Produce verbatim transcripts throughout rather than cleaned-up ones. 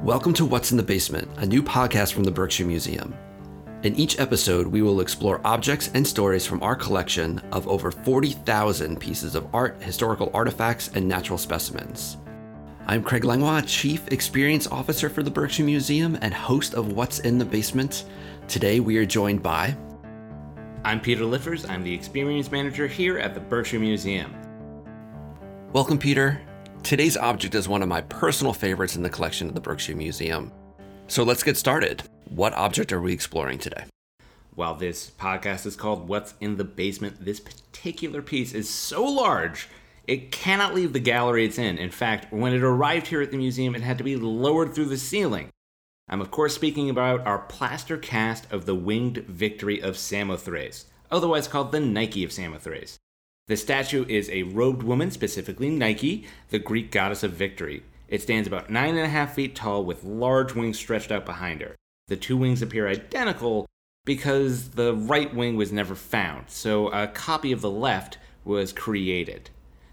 Welcome to What's in the Basement, a new podcast from the Berkshire Museum. In each episode, we will explore objects and stories from our collection of over forty thousand pieces of art, historical artifacts, and natural specimens. I'm Craig Langlois, Chief Experience Officer for the Berkshire Museum and host of What's in the Basement. Today, we are joined by... I'm Peter Liffers. I'm the Experience Manager here at the Berkshire Museum. Welcome, Peter. Today's object is one of my personal favorites in the collection of the Berkshire Museum. So let's get started. What object are we exploring today? While this podcast is called What's in the Basement, this particular piece is so large, it cannot leave the gallery it's in. In fact, when it arrived here at the museum, it had to be lowered through the ceiling. I'm, of course, speaking about our plaster cast of the Winged Victory of Samothrace, otherwise called the Nike of Samothrace. The statue is a robed woman, specifically Nike, the Greek goddess of victory. It stands about nine and a half feet tall with large wings stretched out behind her. The two wings appear identical because the right wing was never found, so a copy of the left was created.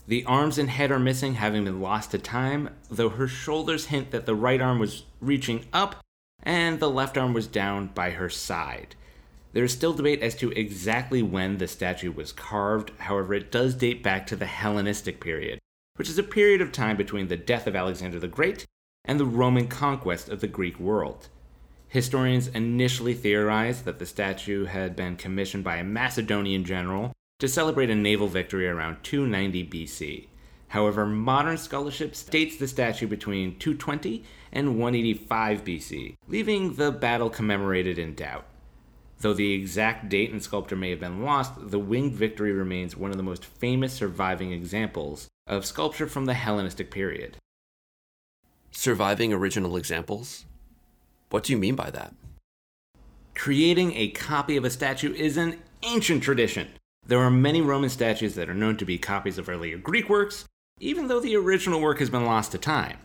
The arms and head are missing, having been lost to time, though her shoulders hint that the right arm was reaching up and the left arm was down by her side. There is still debate as to exactly when the statue was carved. However, it does date back to the Hellenistic period, which is a period of time between the death of Alexander the Great and the Roman conquest of the Greek world. Historians initially theorized that the statue had been commissioned by a Macedonian general to celebrate a naval victory around two ninety B C. However, modern scholarship dates the statue between two twenty and one eighty-five B C, leaving the battle commemorated in doubt. Though the exact date and sculpture may have been lost, the Winged Victory remains one of the most famous surviving examples of sculpture from the Hellenistic period. Surviving original examples? What do you mean by that? Creating a copy of a statue is an ancient tradition. There are many Roman statues that are known to be copies of earlier Greek works, even though the original work has been lost to time.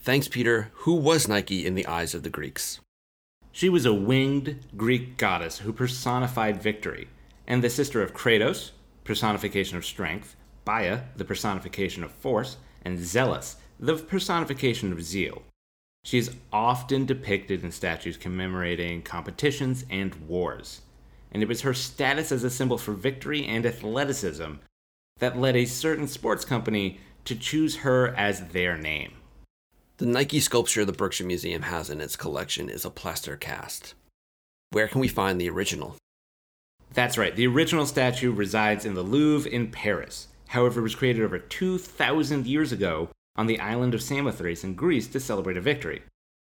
Thanks, Peter. Who was Nike in the eyes of the Greeks? She was a winged Greek goddess who personified victory, and the sister of Kratos, personification of strength, Bia, the personification of force, and Zelus, the personification of zeal. She is often depicted in statues commemorating competitions and wars, and it was her status as a symbol for victory and athleticism that led a certain sports company to choose her as their name. The Nike sculpture the Berkshire Museum has in its collection is a plaster cast. Where can we find the original? That's right. The original statue resides in the Louvre in Paris. However, it was created over two thousand years ago on the island of Samothrace in Greece to celebrate a victory.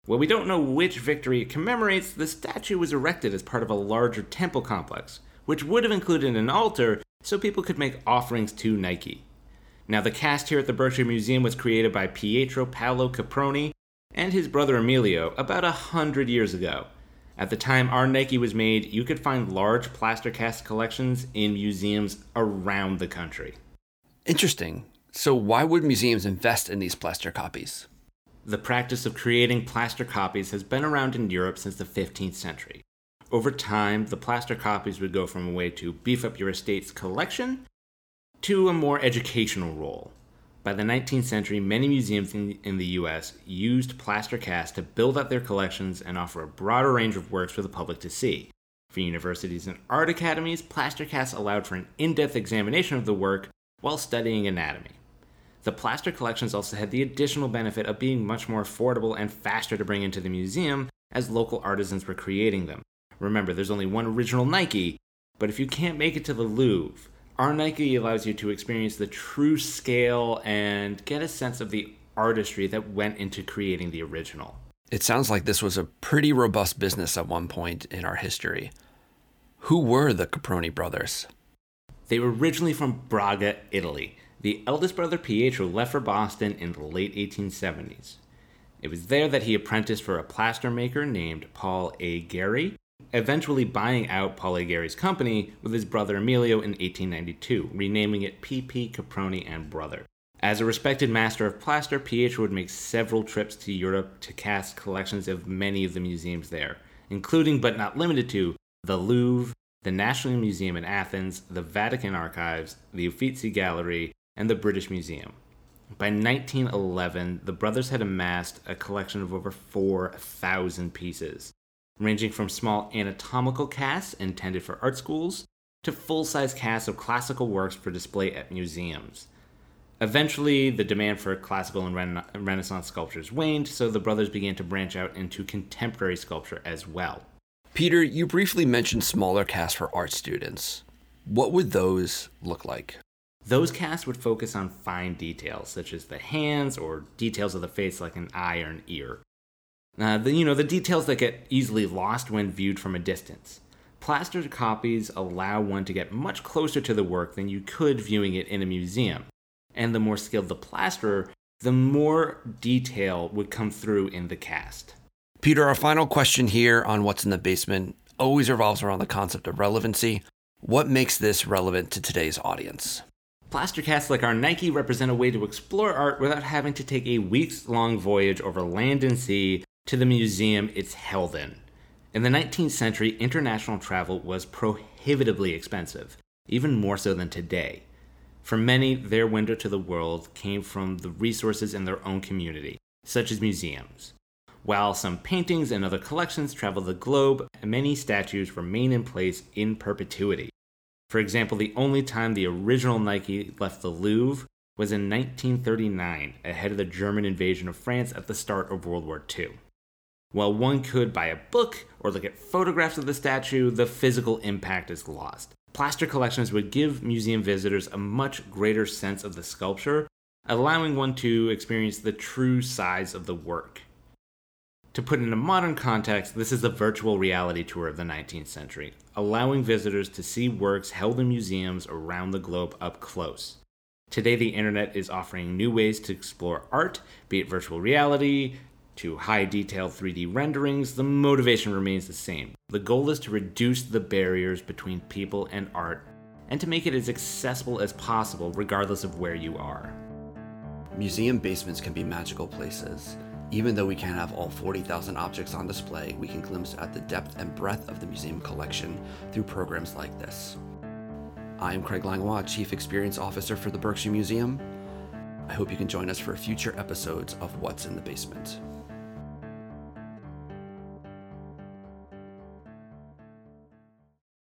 While we don't know which victory it commemorates, the statue was erected as part of a larger temple complex, which would have included an altar so people could make offerings to Nike. Now, the cast here at the Berkshire Museum was created by Pietro Paolo Caproni and his brother Emilio about a hundred years ago. At the time our Nike was made, you could find large plaster cast collections in museums around the country. Interesting. So why would museums invest in these plaster copies? The practice of creating plaster copies has been around in Europe since the fifteenth century. Over time, the plaster copies would go from a way to beef up your estate's collection to a more educational role. By the nineteenth century, many museums in, in the U S used plaster casts to build up their collections and offer a broader range of works for the public to see. For universities and art academies, plaster casts allowed for an in-depth examination of the work while studying anatomy. The plaster collections also had the additional benefit of being much more affordable and faster to bring into the museum as local artisans were creating them. Remember, there's only one original Nike, but if you can't make it to the Louvre, our Nike allows you to experience the true scale and get a sense of the artistry that went into creating the original. It sounds like this was a pretty robust business at one point in our history. Who were the Caproni brothers? They were originally from Braga, Italy. The eldest brother Pietro left for Boston in the late eighteen seventies. It was there that he apprenticed for a plaster maker named Paul A. Gary, eventually buying out Paul A. Gary's company with his brother Emilio in eighteen ninety-two, renaming it P P Caproni and Brother. As a respected master of plaster, Pietro would make several trips to Europe to cast collections of many of the museums there, including but not limited to the Louvre, the National Museum in Athens, the Vatican Archives, the Uffizi Gallery, and the British Museum. By nineteen eleven, the brothers had amassed a collection of over four thousand pieces, ranging from small anatomical casts intended for art schools to full-size casts of classical works for display at museums. Eventually, the demand for classical and rena- Renaissance sculptures waned, so the brothers began to branch out into contemporary sculpture as well. Peter, you briefly mentioned smaller casts for art students. What would those look like? Those casts would focus on fine details, such as the hands or details of the face like an eye or an ear. Uh, the, you know, the details that get easily lost when viewed from a distance. Plastered copies allow one to get much closer to the work than you could viewing it in a museum. And the more skilled the plasterer, the more detail would come through in the cast. Peter, our final question here on What's in the Basement always revolves around the concept of relevancy. What makes this relevant to today's audience? Plaster casts like our Nike represent a way to explore art without having to take a weeks-long voyage over land and sea to the museum it's held in. In the nineteenth century, international travel was prohibitively expensive, even more so than today. For many, their window to the world came from the resources in their own community, such as museums. While some paintings and other collections travel the globe, many statues remain in place in perpetuity. For example, the only time the original Nike left the Louvre was in nineteen thirty-nine, ahead of the German invasion of France at the start of World War Two. While one could buy a book or look at photographs of the statue, the physical impact is lost. Plaster collections would give museum visitors a much greater sense of the sculpture, allowing one to experience the true size of the work. To put in a modern context, this is the virtual reality tour of the nineteenth century, allowing visitors to see works held in museums around the globe up close. Today, the internet is offering new ways to explore art, be it virtual reality, to high-detailed three D renderings. The motivation remains the same. The goal is to reduce the barriers between people and art, and to make it as accessible as possible, regardless of where you are. Museum basements can be magical places. Even though we can't have all forty thousand objects on display, we can glimpse at the depth and breadth of the museum collection through programs like this. I'm Craig Langlois, Chief Experience Officer for the Berkshire Museum. I hope you can join us for future episodes of What's in the Basement.